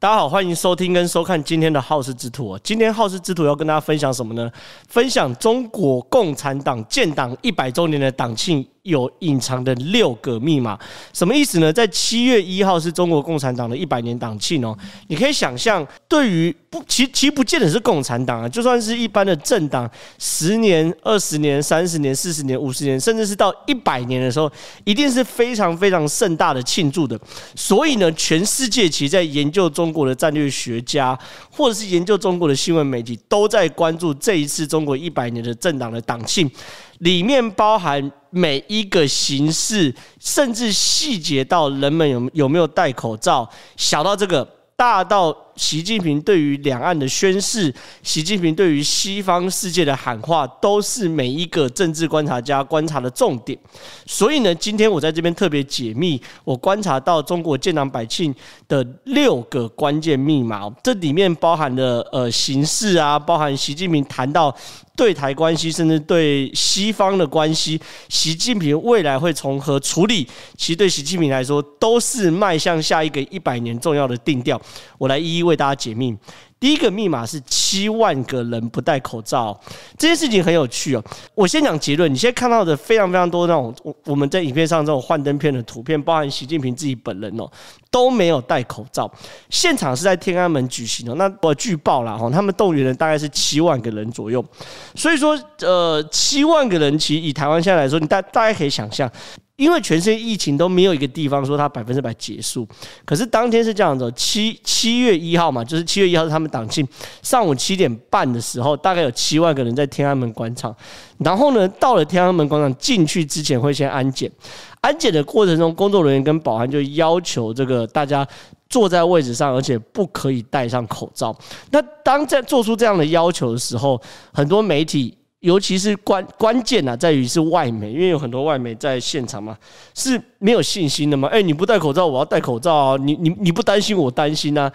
大家好，欢迎收听跟收看今天的好事之徒哦。今天好事之徒要跟大家分享什么呢？分享中国共产党建党100周年的党庆有隐藏的6个密码。什么意思呢？在7月1号是中国共产党的100年党庆哦。你可以想象，对于其实不见得是共产党啊，就算是一般的政党，10年、20年、30年、40年、50年，甚至是到100年的时候，一定是非常非常盛大的庆祝的。所以呢，全世界其实在研究中国的战略学家，或者是研究中国的新闻媒体，都在关注这一次中国100年的政党的党庆，里面包含每一个形式，甚至细节到人们有没有戴口罩，小到这个，大到习近平对于两岸的宣示，习近平对于西方世界的喊话，都是每一个政治观察家观察的重点。所以呢，今天我在这边特别解密，我观察到中国建党100周年的6个关键密码、哦，这里面包含了形式啊，包含习近平谈到对台关系，甚至对西方的关系，习近平未来会从何处理，其实对习近平来说，都是迈向下一个100年重要的定调。我来一一为大家解密。第一个密码是7万个人不戴口罩，哦，这件事情很有趣哦。我先讲结论，你现在看到的非常非常多那种我们在影片上这种幻灯片的图片，包含习近平自己本人哦，都没有戴口罩。现场是在天安门举行哦，那据报啦哈，他们动员的大概是7万个人左右。所以说，7万个人其实以台湾现在来说，你大概可以想象。因为全世界疫情都没有一个地方说它100%结束，可是当天是这样子，7月1号嘛，就是7月1号是他们党庆，上午7点半的时候，大概有7万个人在天安门广场，然后呢，到了天安门广场进去之前会先安检，安检的过程中，工作人员跟保安就要求这个大家坐在位置上，而且不可以戴上口罩。那当在做出这样的要求的时候，很多媒体。尤其是关键啊，在于是外媒，因为有很多外媒在现场嘛，是没有信心的嘛。你不戴口罩，我要戴口罩啊！你不担心，我担心啊。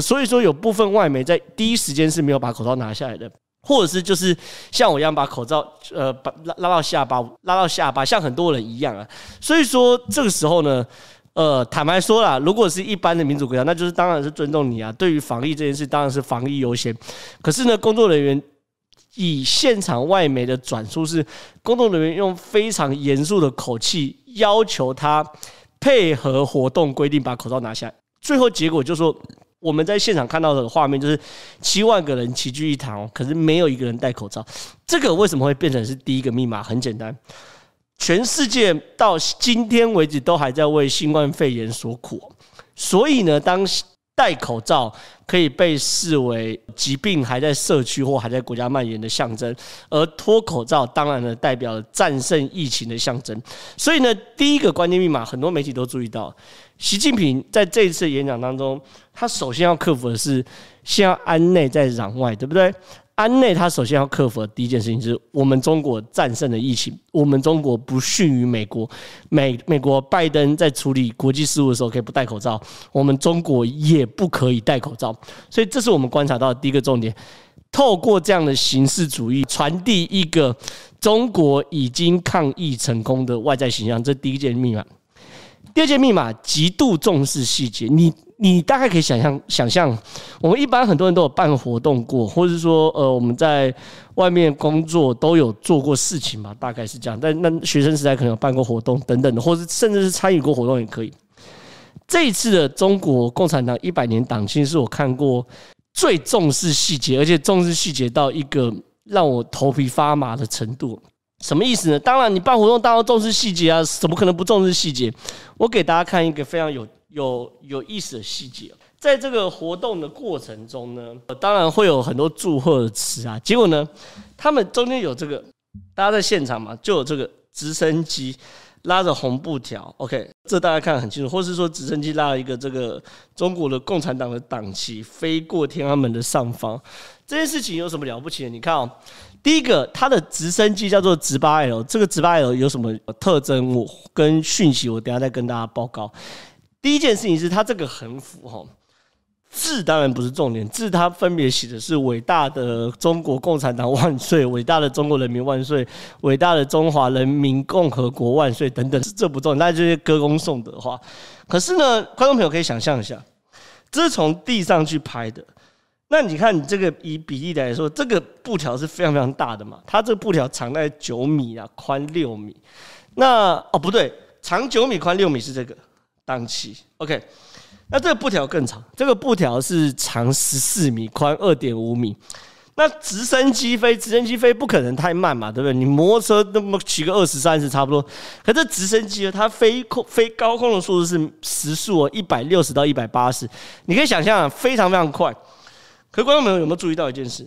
所以说，有部分外媒在第一时间是没有把口罩拿下来的。或者是就是像我一样把口罩拉到下巴，像很多人一样啊。所以说这个时候呢。坦白说啦，如果是一般的民主国家，那就是当然是尊重你啊。对于防疫这件事，当然是防疫优先。可是呢，工作人员以现场外媒的转述是，工作人员用非常严肃的口气要求他配合活动规定把口罩拿下来。最后结果就是说，我们在现场看到的画面就是7万个人齐聚一堂，可是没有一个人戴口罩。这个为什么会变成是第一个密码？很简单。全世界到今天为止都还在为新冠肺炎所苦，所以呢，当戴口罩可以被视为疾病还在社区或还在国家蔓延的象征，而脱口罩当然呢代表了战胜疫情的象征。所以呢，第一个关键密码，很多媒体都注意到，习近平在这一次演讲当中，他首先要克服的是先要安内再攘外，对不对？安内他首先要克服的第一件事情是，我们中国战胜了疫情，我们中国不逊于美国。美国拜登在处理国际事务的时候可以不戴口罩，我们中国也不可以戴口罩。所以这是我们观察到的第一个重点，透过这样的形式主义传递一个中国已经抗疫成功的外在形象，这第一件密码。第二件密码，极度重视细节。你大概可以想象，我们一般很多人都有办活动过，或是说我们在外面工作都有做过事情嘛，大概是这样。但那学生时代可能有办过活动等等的，或是甚至是参与过活动也可以。这一次的中国共产党100年党庆是我看过最重视细节，而且重视细节到一个让我头皮发麻的程度。什么意思呢？当然，你办活动当然重视细节啊，怎么可能不重视细节？我给大家看一个非常有意思的细节。在这个活动的过程中呢，当然会有很多祝贺词啊。结果呢，他们中间有这个，大家在现场嘛，就有这个直升机拉着红布条 ，OK， 这大家看得很清楚，或是说直升机拉了一个这个中国的共产党的党旗飞过天安门的上方，这件事情有什么了不起的？你看哦。第一个，它的直升机叫做直八 L， 这个直八 L 有什么特征？我跟讯息，我等一下再跟大家报告。第一件事情是它这个横幅，字当然不是重点，字它分别写的是伟大的中国共产党万岁，伟大的中国人民万岁，伟大的中华人民共和国万岁等等，这不重点，那就是歌功颂德的话。可是呢，观众朋友可以想象一下，这是从地上去拍的。那你看，你这个以比例来说，这个布条是非常非常大的嘛，它这个布条长大概9米啊，宽6米。那哦不对，长9米宽6米是这个档期 ，OK。那这个布条更长，这个布条是长14米，宽2.5米。那直升机飞不可能太慢嘛，对不对？你摩托车那么骑个20-30差不多，可是直升机它飞高空的速度是时速哦160到180，你可以想象非常非常快。可是观众朋友有没有注意到一件事？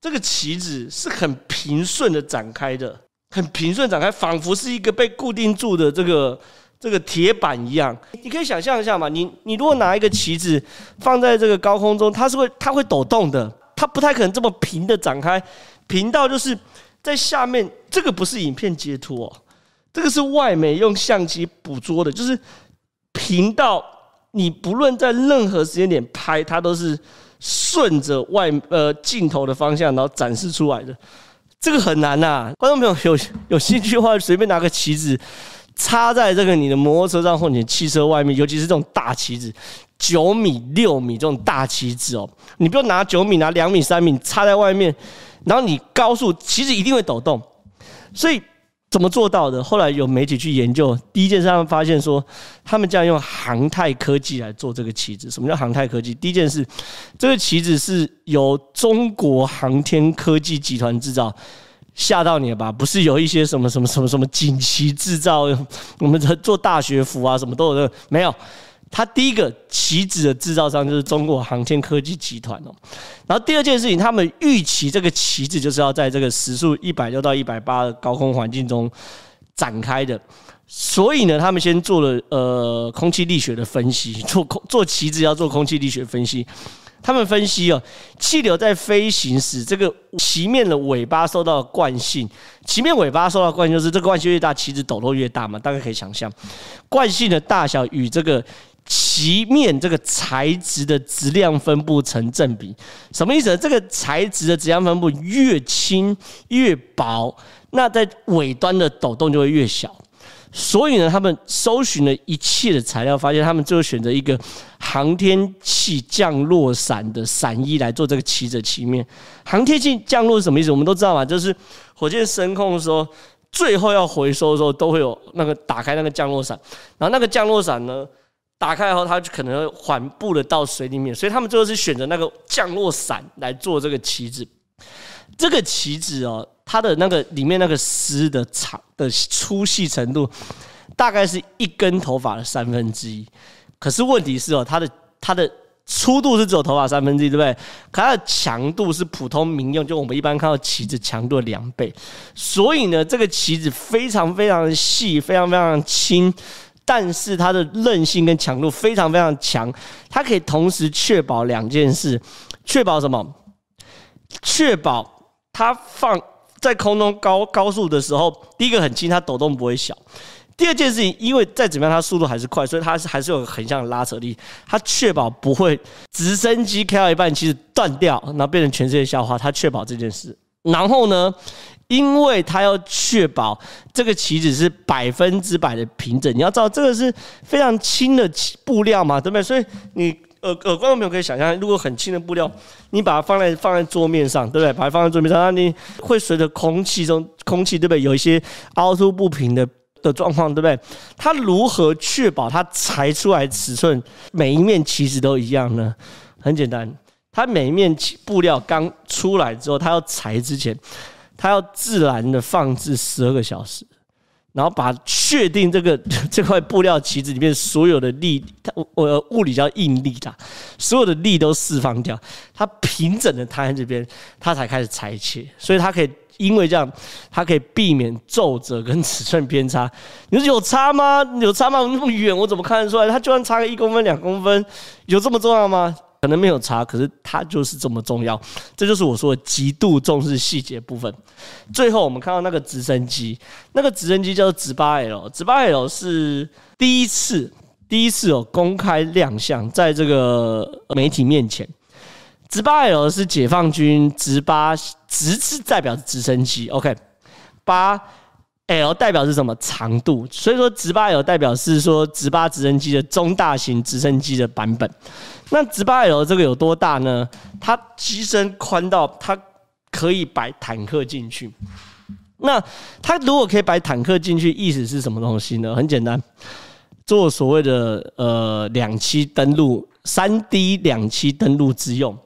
这个旗子是很平顺的展开的，很平顺展开，仿佛是一个被固定住的这个铁板一样，你可以想象一下嘛，你如果拿一个旗子放在这个高空中，它会抖动的，它不太可能这么平的展开，平到就是在下面。这个不是影片截图哦，这个是外媒用相机捕捉的，就是平到你不论在任何时间点拍，它都是顺着镜头的方向，然后展示出来的。这个很难呐，观众朋友有兴趣的话，随便拿个旗子。插在这个你的摩托车上或你的汽车外面，尤其是这种大旗子，9米、6米这种大旗子哦，你不要拿9米、拿2米、3米插在外面，然后你高速，旗子一定会抖动。所以怎么做到的？后来有媒体去研究，第一件事他们发现说，他们这样用航太科技来做这个旗子。什么叫航太科技？第一件事，这个旗子是由中国航天科技集团制造。吓到你了吧？不是有一些什么锦旗制造，我们做大学服啊，什么都有的。没有，它第一个旗子的制造商就是中国航天科技集团哦。然后第二件事情，他们预期这个旗子就是要在这个时速160到180的高空环境中展开的。所以呢，他们先做了空气力学的分析，做旗子要做空气力学分析。他们分析哦，气流在飞行时，这个旗面的尾巴受到惯性，旗面尾巴受到惯性就是这个惯性越大，旗子抖动越大嘛，大概可以想象，惯性的大小与这个旗面这个材质的质量分布成正比。什么意思呢？这个材质的质量分布越轻越薄，那在尾端的抖动就会越小。所以呢，他们搜寻了一切的材料，发现他们最后选择一个航天器降落伞的伞衣来做这个旗子旗面。航天器降落是什么意思？我们都知道嘛，就是火箭升空的时候，最后要回收的时候，都会有那个打开那个降落伞，然后那个降落伞呢打开后，它就可能会缓步的到水里面，所以他们最后是选择那个降落伞来做这个旗子。这个旗子哦，它的那个里面那个丝的长的粗细程度，大概是1根头发的1/3。可是问题是哦，它的粗度是只有头发1/3，对不对？可它的强度是普通民用，就我们一般看到旗子强度的2倍。所以呢，这个旗子非常非常细，非常非常轻。但是它的韧性跟强度非常非常强，它可以同时确保两件事，确保什么？确保它放在空中高速的时候，第一个很轻，它抖动不会小；第二件事情，因为再怎么样它速度还是快，所以它还是有横向的拉扯力，它确保不会直升机开到一半其实断掉，然后变成全世界笑话，它确保这件事。然后呢？因为它要确保这个旗子是100%的平整，你要知道这个是非常轻的布料嘛，对不对？所以你观众朋友可以想象，如果很轻的布料，你把它放在桌面上，对不对？把它放在桌面上，那你会随着空气对不对？有一些凹凸不平的状况，对不对？它如何确保它裁出来尺寸每一面旗子都一样呢？很简单，它每一面布料刚出来之后，它要裁之前。它要自然的放置12个小时，然后把确定这块布料旗子里面所有的力，物理叫应力啦，所有的力都释放掉，它平整的摊在这边，它才开始裁切，所以它可以因为这样，它可以避免皱褶跟尺寸偏差。你说有差吗？有差吗？那么远我怎么看得出来？它就算差个1公分、2公分，有这么重要吗？可能没有差，可是它就是这么重要，这就是我说的极度重视细节部分。最后我们看到那个直升机，那个直升机叫做直8L， 直8L 是第一次有公开亮相在这个媒体面前。直8L 是解放军直8，直是代表直升机 ，OK， 8 L 代表是什么？长度。所以说直8 L 代表是说直8直升机的中大型直升机的版本。那直8 L 这个有多大呢？它机身宽到它可以摆坦克进去。那它如果可以摆坦克进去，意思是什么东西呢？很简单，做所谓的两栖登陆、3D 两栖登陆之用。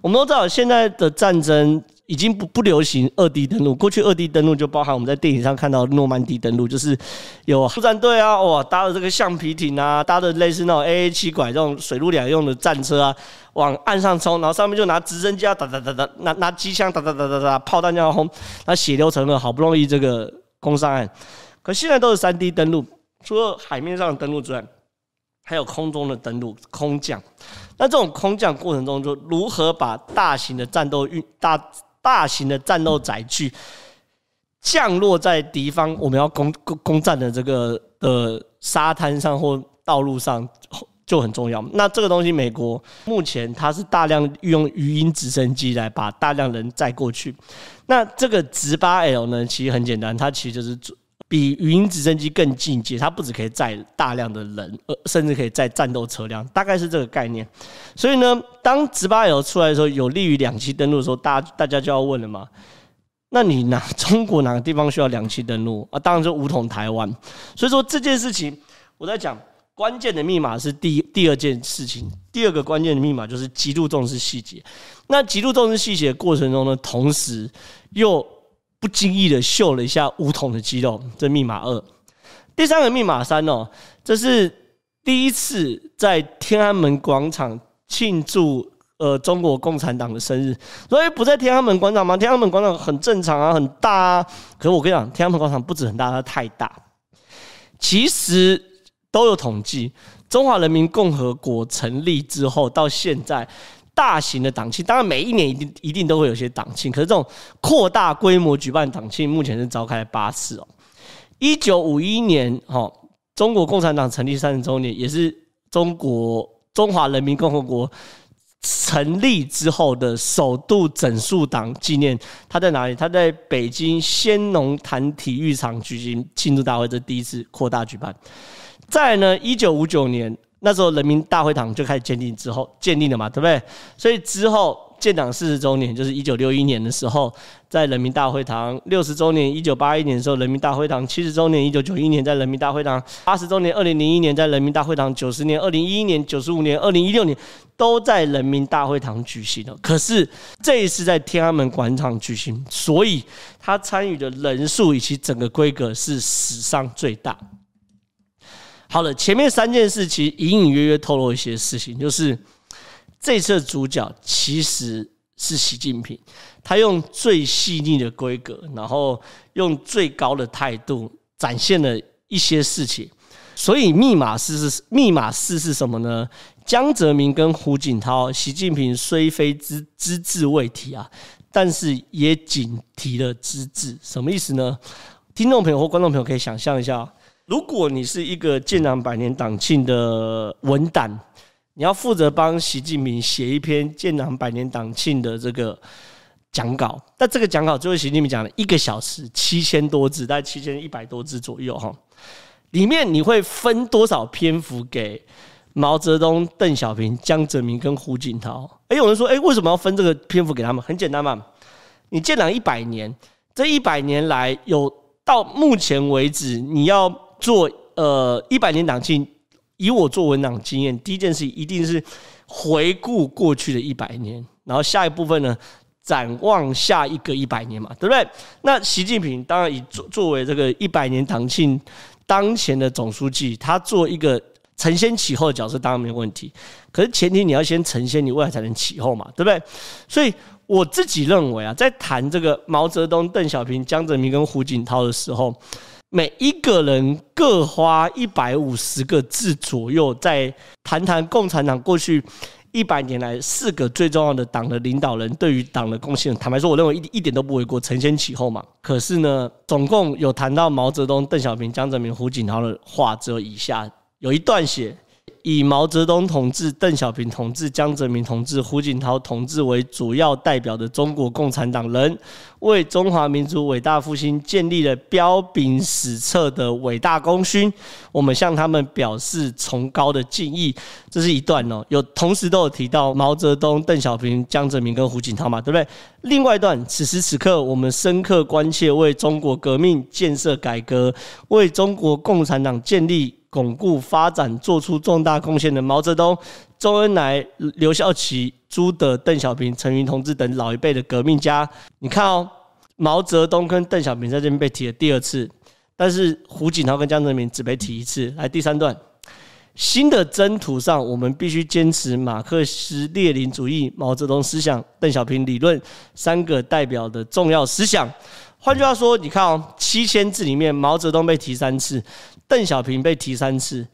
我们都知道现在的战争已经不流行2D 登陆，过去2D 登陆就包含我们在电影上看到诺曼底登陆，就是有陆战队啊，哇，搭着这个橡皮艇啊，搭着类似那种 AA7 拐这种水陆两用的战车啊，往岸上冲，然后上面就拿直升机啊，哒哒哒哒，拿机枪哒哒哒哒哒，炮弹这样轰，那血流成河，好不容易这个攻上岸。可现在都是 3D 登陆，除了海面上的登陆之外，还有空中的登陆，空降。那这种空降过程中，就如何把大型的战斗载具降落在敌方我们要攻占的这个沙滩上或道路上就很重要。那这个东西，美国目前它是大量运用鱼鹰直升机来把大量人载过去。那这个直8 L 呢，其实很简单，它其实就是比鱼鹰直升机更进阶，它不只可以载大量的人，甚至可以载战斗车辆，大概是这个概念。所以呢，当直8 L 出来的时候，有利于两栖登陆的时候，大家就要问了嘛，那你中国哪个地方需要两栖登陆啊？当然就武统台湾。所以说这件事情，我在讲关键的密码是第二件事情，第二个关键的密码就是极度重视细节。那极度重视细节的过程中呢，同时又不经意的秀了一下武统的肌肉，这密码2。第三个密码3哦，这是第一次在天安门广场庆祝中国共产党的生日。所以不在天安门广场吗？天安门广场很正常啊，很大啊。可是我跟你讲，天安门广场不止很大，它太大。其实都有统计，中华人民共和国成立之后到现在，大型的党庆，当然每一年一定都会有些党庆，可是这种扩大规模举办党庆，目前是召开了8次哦。1951年，中国共产党成立30周年，也是中华人民共和国成立之后的首度整肃党纪念。它在哪里？它在北京先农坛体育场举行庆祝大会，这第一次扩大举办。再来呢，1959年。那时候人民大会堂就开始建立了嘛，对不对？所以之后建党40周年就是1961年的时候，在人民大会堂60周年；1981年的时候人民大会堂70周年；1991年在人民大会堂80周年；2001年在人民大会堂90年；2011年、95年、2016年都在人民大会堂举行了。可是这一次在天安门广场举行，所以他参与的人数以及整个规格是史上最大。好了，前面3件事其实隐隐约约透露一些事情，就是这次的主角其实是习近平，他用最细腻的规格，然后用最高的态度展现了一些事情。所以密码4是什么呢？江泽民跟胡锦涛，习近平虽非资质未提啊，但是也仅提了资质。什么意思呢？听众朋友或观众朋友可以想象一下，如果你是一个建党100年党庆的文胆，你要负责帮习近平写一篇建党100年党庆的这个讲稿，但这个讲稿就是习近平讲了1个小时7000多字，大概7100多字左右哈。里面你会分多少篇幅给毛泽东、邓小平、江泽民跟胡锦涛？有人说，为什么要分这个篇幅给他们？很简单嘛，你建党100年，这100年来有到目前为止，你要做100年党庆，以我做文党经验，第一件事一定是回顾过去的100年，然后下一部分呢，展望下一个100年嘛，对不对？那习近平当然以作为这个100年党庆当前的总书记，他做一个承先启后的角色当然没有问题，可是前提你要先承先，你未来才能启后嘛，对不对？所以我自己认为啊，在谈这个毛泽东、邓小平、江泽民跟胡锦涛的时候，每一个人各花150个字左右，在谈谈共产党过去100年来4个最重要的党的领导人对于党的贡献。坦白说，我认为一点都不为过，承先启后嘛。可是呢，总共有谈到毛泽东、邓小平、江泽民、胡锦涛的话，只有以下有一段写：以毛泽东同志、邓小平同志、江泽民同志、胡锦涛同志为主要代表的中国共产党人，为中华民族伟大复兴建立了彪炳史册的伟大功勋，我们向他们表示崇高的敬意。这是一段哦，有同时都有提到毛泽东、邓小平、江泽民跟胡锦涛嘛，对不对？另外一段，此时此刻，我们深刻关切为中国革命建设改革，为中国共产党建立巩固发展做出重大贡献的毛泽东、周恩来、刘少奇、朱德、邓小平、陈云同志等老一辈的革命家。你看哦，毛泽东跟邓小平在这边被提了第二次，但是胡锦涛跟江泽民只被提一次。来，第三段，新的征途上，我们必须坚持马克思列宁主义、毛泽东思想、邓小平理论三个代表的重要思想。换句话说，你看哦，7000字里面，毛泽东被提3次，邓小平被提3次，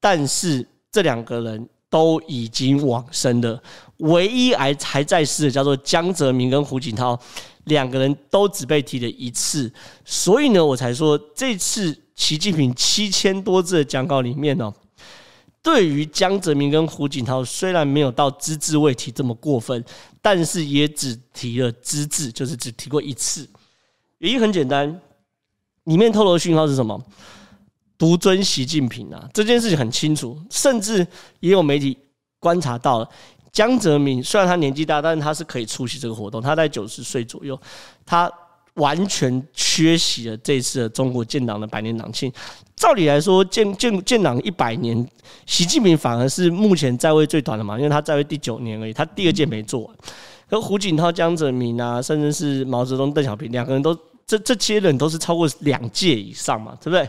但是这两个人都已经往生了，唯一还在世的叫做江泽民跟胡锦涛，两个人都只被提了1次。所以呢，我才说这次习近平7000多字的讲稿里面哦，对于江泽民跟胡锦涛虽然没有到只字未提这么过分，但是也只提了只字，就是只提过1次。原因很简单，里面透露的讯号是什么？独尊习近平啊，这件事情很清楚，甚至也有媒体观察到了。江泽民虽然他年纪大，但是他是可以出席这个活动，他在90岁左右，他完全缺席了这一次的中国建党的百年党庆。照理来说，建党100年，习近平反而是目前在位最短的嘛，因为他在位第9年而已，他第2届没做完。可胡锦涛、江泽民啊，甚至是毛泽东、邓小平，两个人都这些人都是超过2届以上嘛，对不对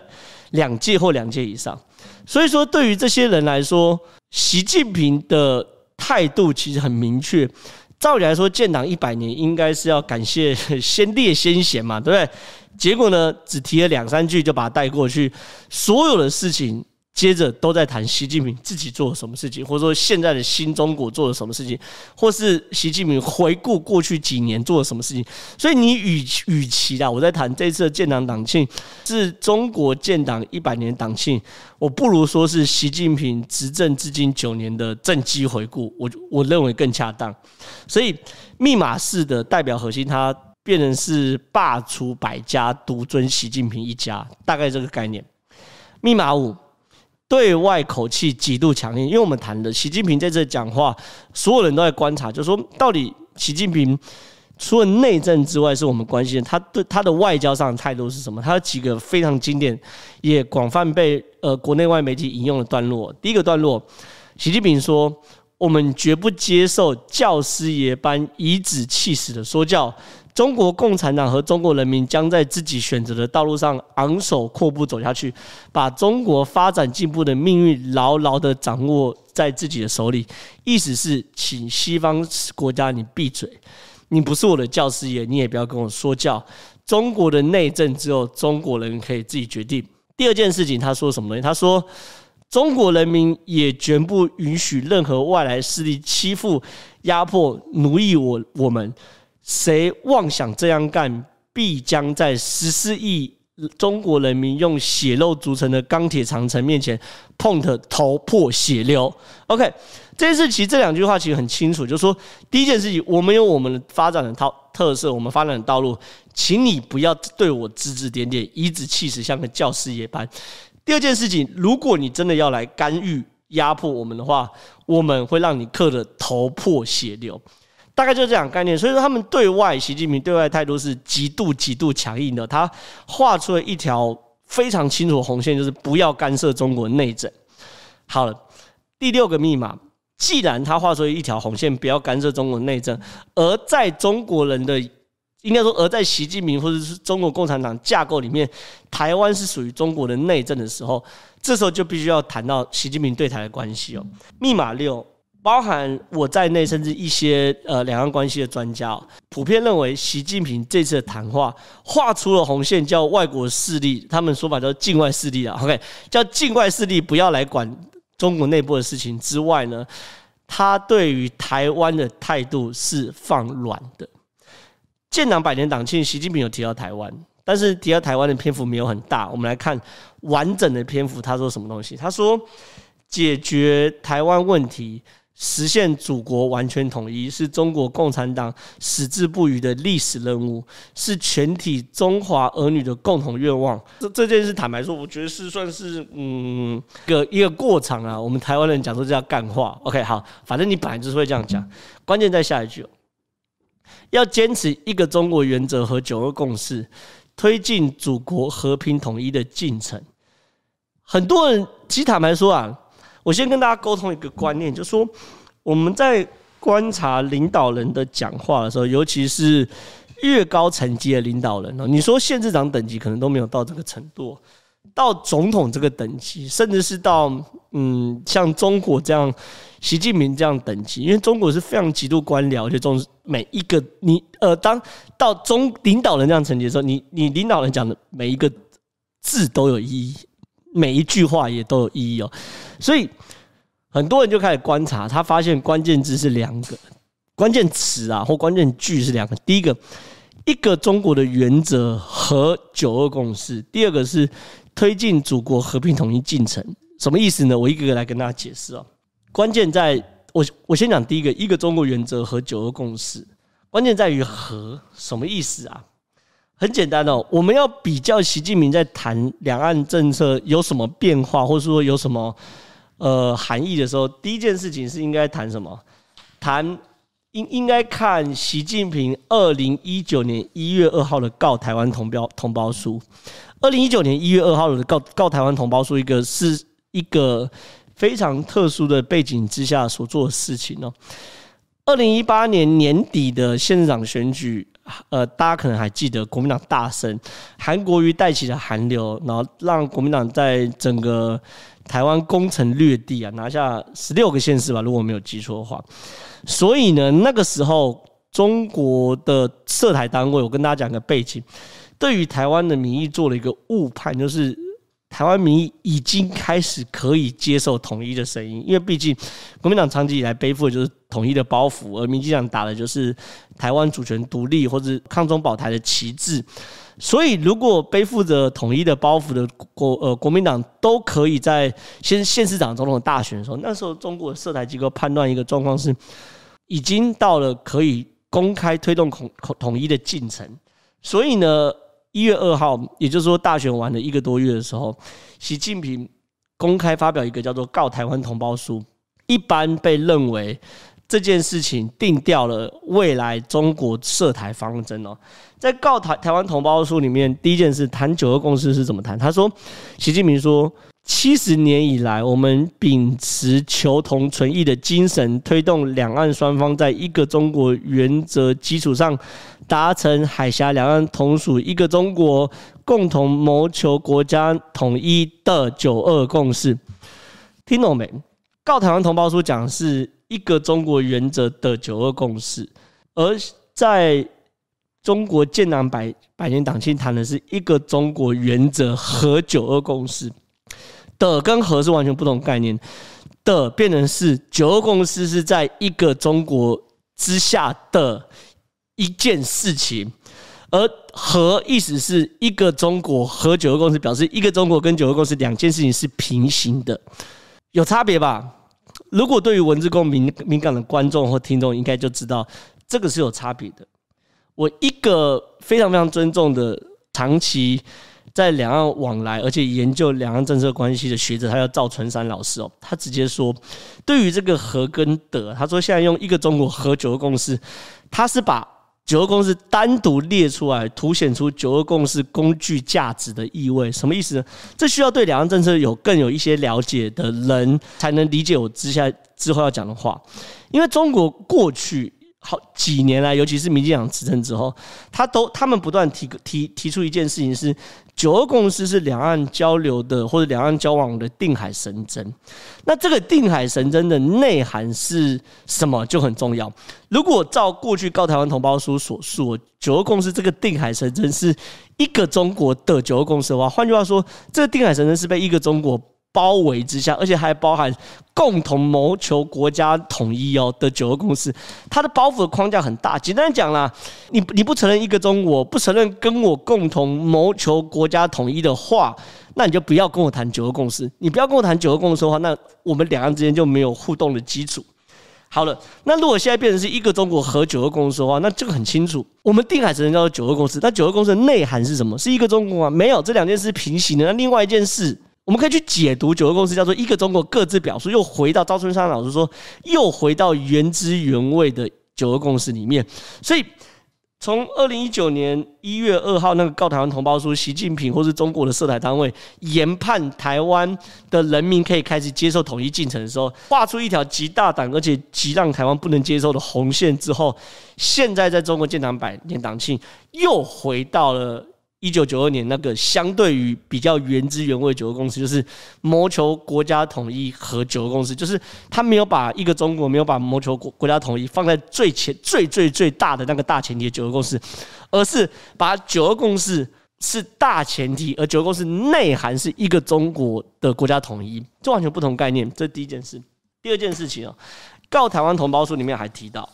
？2届或2届以上。所以说，对于这些人来说，习近平的态度其实很明确。照理来说，建党100年应该是要感谢先烈先贤嘛，对不对？结果呢，只提了2-3句就把他带过去，所有的事情接着都在谈习近平自己做了什么事情，或者说现在的新中国做了什么事情，或是习近平回顾过去几年做了什么事情。所以你与其啦，我在谈这次的建党党庆是中国建党100年党庆，我不如说是习近平执政至今9年的政绩回顾，我认为更恰当。所以密码式的代表核心，它变成是罢黜百家，独尊习近平一家，大概这个概念。密码5，对外口气极度强硬，因为我们谈的习近平在这讲话，所有人都在观察，就是说到底习近平除了内政之外是我们关心的，他对他的外交上的态度是什么？他有几个非常经典，也广泛被国内外媒体引用的段落。第一个段落，习近平说：“我们绝不接受教师爷般颐指气使的说教。”中国共产党和中国人民将在自己选择的道路上昂首阔步走下去，把中国发展进步的命运牢牢地掌握在自己的手里。意思是，请西方国家你闭嘴，你不是我的教师爷，你也不要跟我说教。中国的内政只有中国人可以自己决定。第二件事情，他说什么呢？他说，中国人民也绝不允许任何外来势力欺负、压迫、奴役我们。谁妄想这样干，必将在14亿中国人民用血肉筑成的钢铁长城面前碰得头破血流。OK， 这件事其实这两句话其实很清楚，就是说第一件事情，我们有我们发展的特色，我们发展的道路，请你不要对我指指点点，颐指气使，像个教师爷般。第二件事情，如果你真的要来干预压迫我们的话，我们会让你磕得头破血流。大概就是这样的概念，所以说他们对外，习近平对外态度是极度强硬的，他画出了一条非常清楚的红线，就是不要干涉中国内政。好了，第6个密码，既然他画出了一条红线，不要干涉中国内政，而在中国人的，应该说，而在习近平或者是中国共产党架构里面，台湾是属于中国的内政的时候，这时候就必须要谈到习近平对台的关系哦。密码6。包含我在内，甚至一些两岸关系的专家普遍认为，习近平这次的谈话画出了红线，叫外国势力，他们说法叫境外势力啊 ，OK， 叫境外势力不要来管中国内部的事情之外呢，他对于台湾的态度是放软的。建党百年党庆，习近平有提到台湾，但是提到台湾的篇幅没有很大。我们来看完整的篇幅，他说什么东西？他说，解决台湾问题，实现祖国完全统一，是中国共产党矢志不渝的历史任务，是全体中华儿女的共同愿望。这件事坦白说，我觉得是算是一个过场啊。我们台湾人讲说这叫干话。OK， 好，反正你本来就是会这样讲。关键在下一句哦，要坚持一个中国原则和九二共识，推进祖国和平统一的进程。很多人其实坦白说啊，我先跟大家沟通一个观念，就是说我们在观察领导人的讲话的时候，尤其是越高层级的领导人，你说县市长等级可能都没有到这个程度，到总统这个等级，甚至是到像中国这样习近平这样等级，因为中国是非常极度官僚，而且每一个你当到中领导人这样层级的时候，你领导人讲的每一个字都有意义。每一句话也都有意义哦，所以很多人就开始观察，他发现关键字是两个，关键词啊或关键句是两个。第一个，一个中国的原则和九二共识；第二个是推进祖国和平统一进程。什么意思呢？我一个个来跟大家解释哦。关键在我先讲第一个，一个中国原则和九二共识，关键在于和，什么意思啊？很简单哦，我们要比较习近平在谈两岸政策有什么变化，或是说有什么含义的时候，第一件事情是应该谈什么？应该看习近平2019年1月2号的告台湾同胞书。2019年1月2号的告台湾同胞书，是一个非常特殊的背景之下所做的事情哦。2018年年底的县市长选举，大家可能还记得国民党大胜，韩国瑜带起的韩流，然后让国民党在整个台湾攻城略地啊，拿下16个县市吧，如果我没有记错的话。所以呢，那个时候中国的涉台单位，我跟大家讲个背景，对于台湾的民意做了一个误判，就是台湾民意已经开始可以接受统一的声音，因为毕竟国民党长期以来背负的就是统一的包袱，而民进党打的就是台湾主权独立或者抗中保台的旗帜。所以如果背负着统一的包袱的国民党都可以在县市长总统大选的时候，那时候中国的涉台机构判断一个状况是，已经到了可以公开推动统一的进程。所以呢，1月2号，也就是说大选完了一个多月的时候，习近平公开发表一个叫做《告台湾同胞书》，一般被认为这件事情定调了未来中国涉台方针哦。在《告台湾同胞书》里面，第一件事谈九二共识是怎么谈？他说，习近平说，70年以来，我们秉持求同存异的精神，推动两岸双方在一个中国原则基础上，达成海峡两岸同属一个中国，共同谋求国家统一的九二共识。听懂没？告台湾同胞书讲的是一个中国原则的九二共识，而在中国建党百年党庆谈的是一个中国原则和九二共识。的跟和是完全不同概念，的变成是九二共识是在一个中国之下的一件事情，而和意思是一个中国和九二共识，表示一个中国跟九二共识两件事情是平行的，有差别吧？如果对于文字够敏感的观众或听众，应该就知道这个是有差别的。我一个非常非常尊重的长期在两岸往来，而且研究两岸政策关系的学者，他叫赵纯山老师哦，他直接说，对于这个和跟德，他说现在用一个中国和九二共识，他是把九二共识单独列出来，凸显出九二共识工具价值的意味。什么意思呢？这需要对两岸政策更有一些了解的人才能理解我之后要讲的话，因为中国过去好几年来，尤其是民进党执政之后，他们不断提出一件事情是，九二共识是两岸交流的或者两岸交往的定海神针。那这个定海神针的内涵是什么就很重要。如果照过去告台湾同胞书所述，九二共识这个定海神针是一个中国的九二共识的话，换句话说，这个定海神针是被一个中国包围之下，而且还包含共同谋求国家统一哦的九个共识，它的包袱的框架很大。简单讲啦，你不承认一个中国，不承认跟我共同谋求国家统一的话，那你就不要跟我谈九个共识。你不要跟我谈九个共识的话，那我们两岸之间就没有互动的基础。好了，那如果现在变成是一个中国和九个共识的话，那这个很清楚，我们定海神针叫做九个共识，那九个共识的内涵是什么？是一个中国吗？没有，这两件事平行的。那另外一件事，我们可以去解读九个共识叫做一个中国各自表述，又回到赵春山老师说，又回到原汁原味的九个共识里面。所以从2019年1月2号那个告台湾同胞书，习近平或是中国的涉台单位研判台湾的人民可以开始接受统一进程的时候，画出一条极大胆而且极让台湾不能接受的红线之后，现在在中国建党百年党庆又回到了1992年那个相对于比较原汁原味九个共识，就是谋求国家统一和九个共识，就是他没有把一个中国，没有把谋求国家统一放在最前最大的那个大前提的九个共识，而是把九个共识是大前提，而九个共识内涵是一个中国的国家统一，这完全不同概念。这第一件事。第二件事情，告台湾同胞书里面还提到，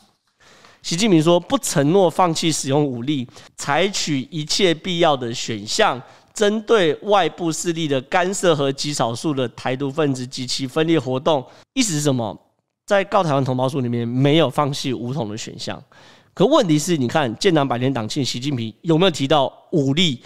习近平说，不承诺放弃使用武力，采取一切必要的选项，针对外部势力的干涉和极少数的台独分子及其分裂活动。意思是什么？在告台湾同胞书里面没有放弃武统的选项。可问题是，你看建党百年党庆，习近平有没有提到武力、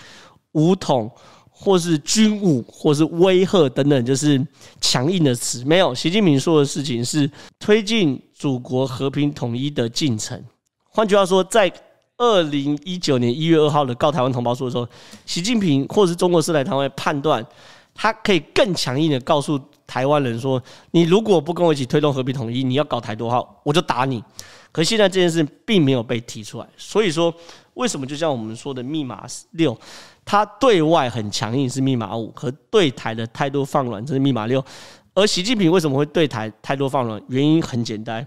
武统，或是军武，或是威吓等等，就是强硬的词？没有。习近平说的事情是推进祖国和平统一的进程。换句话说，在2019年1月2号的告台湾同胞书的时候，习近平或是中国涉台单位判断，他可以更强硬的告诉台湾人说，你如果不跟我一起推动和平统一，你要搞台独的话，我就打你。可现在这件事并没有被提出来，所以说为什么就像我们说的密码6，他对外很强硬是密码5，和对台的态度放软这是密码6。而习近平为什么会对台态度放软？原因很简单，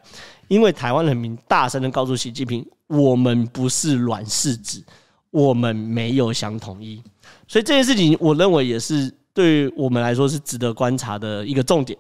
因为台湾人民大声的告诉习近平，我们不是软柿子，我们没有想统一。所以这件事情，我认为也是对于我们来说是值得观察的一个重点。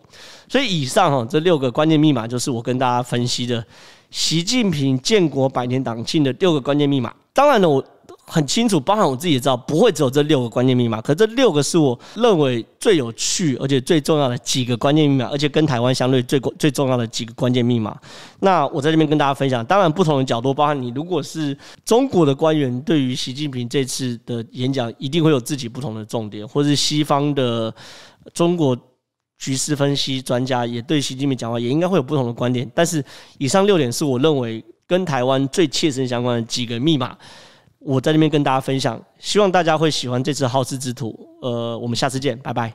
所以以上这6个关键密码，就是我跟大家分析的习近平建国百年党庆的6个关键密码。当然了，我很清楚，包含我自己也知道，不会只有这6个关键密码。可这6个是我认为最有趣而且最重要的几个关键密码，而且跟台湾相对 最重要的几个关键密码。那我在这边跟大家分享，当然不同的角度，包含你如果是中国的官员，对于习近平这次的演讲，一定会有自己不同的重点，或是西方的中国局势分析专家也对习近平讲话，也应该会有不同的观点。但是以上6点是我认为跟台湾最切身相关的几个密码。我在那边跟大家分享，希望大家会喜欢这次好事之徒。我们下次见，拜拜。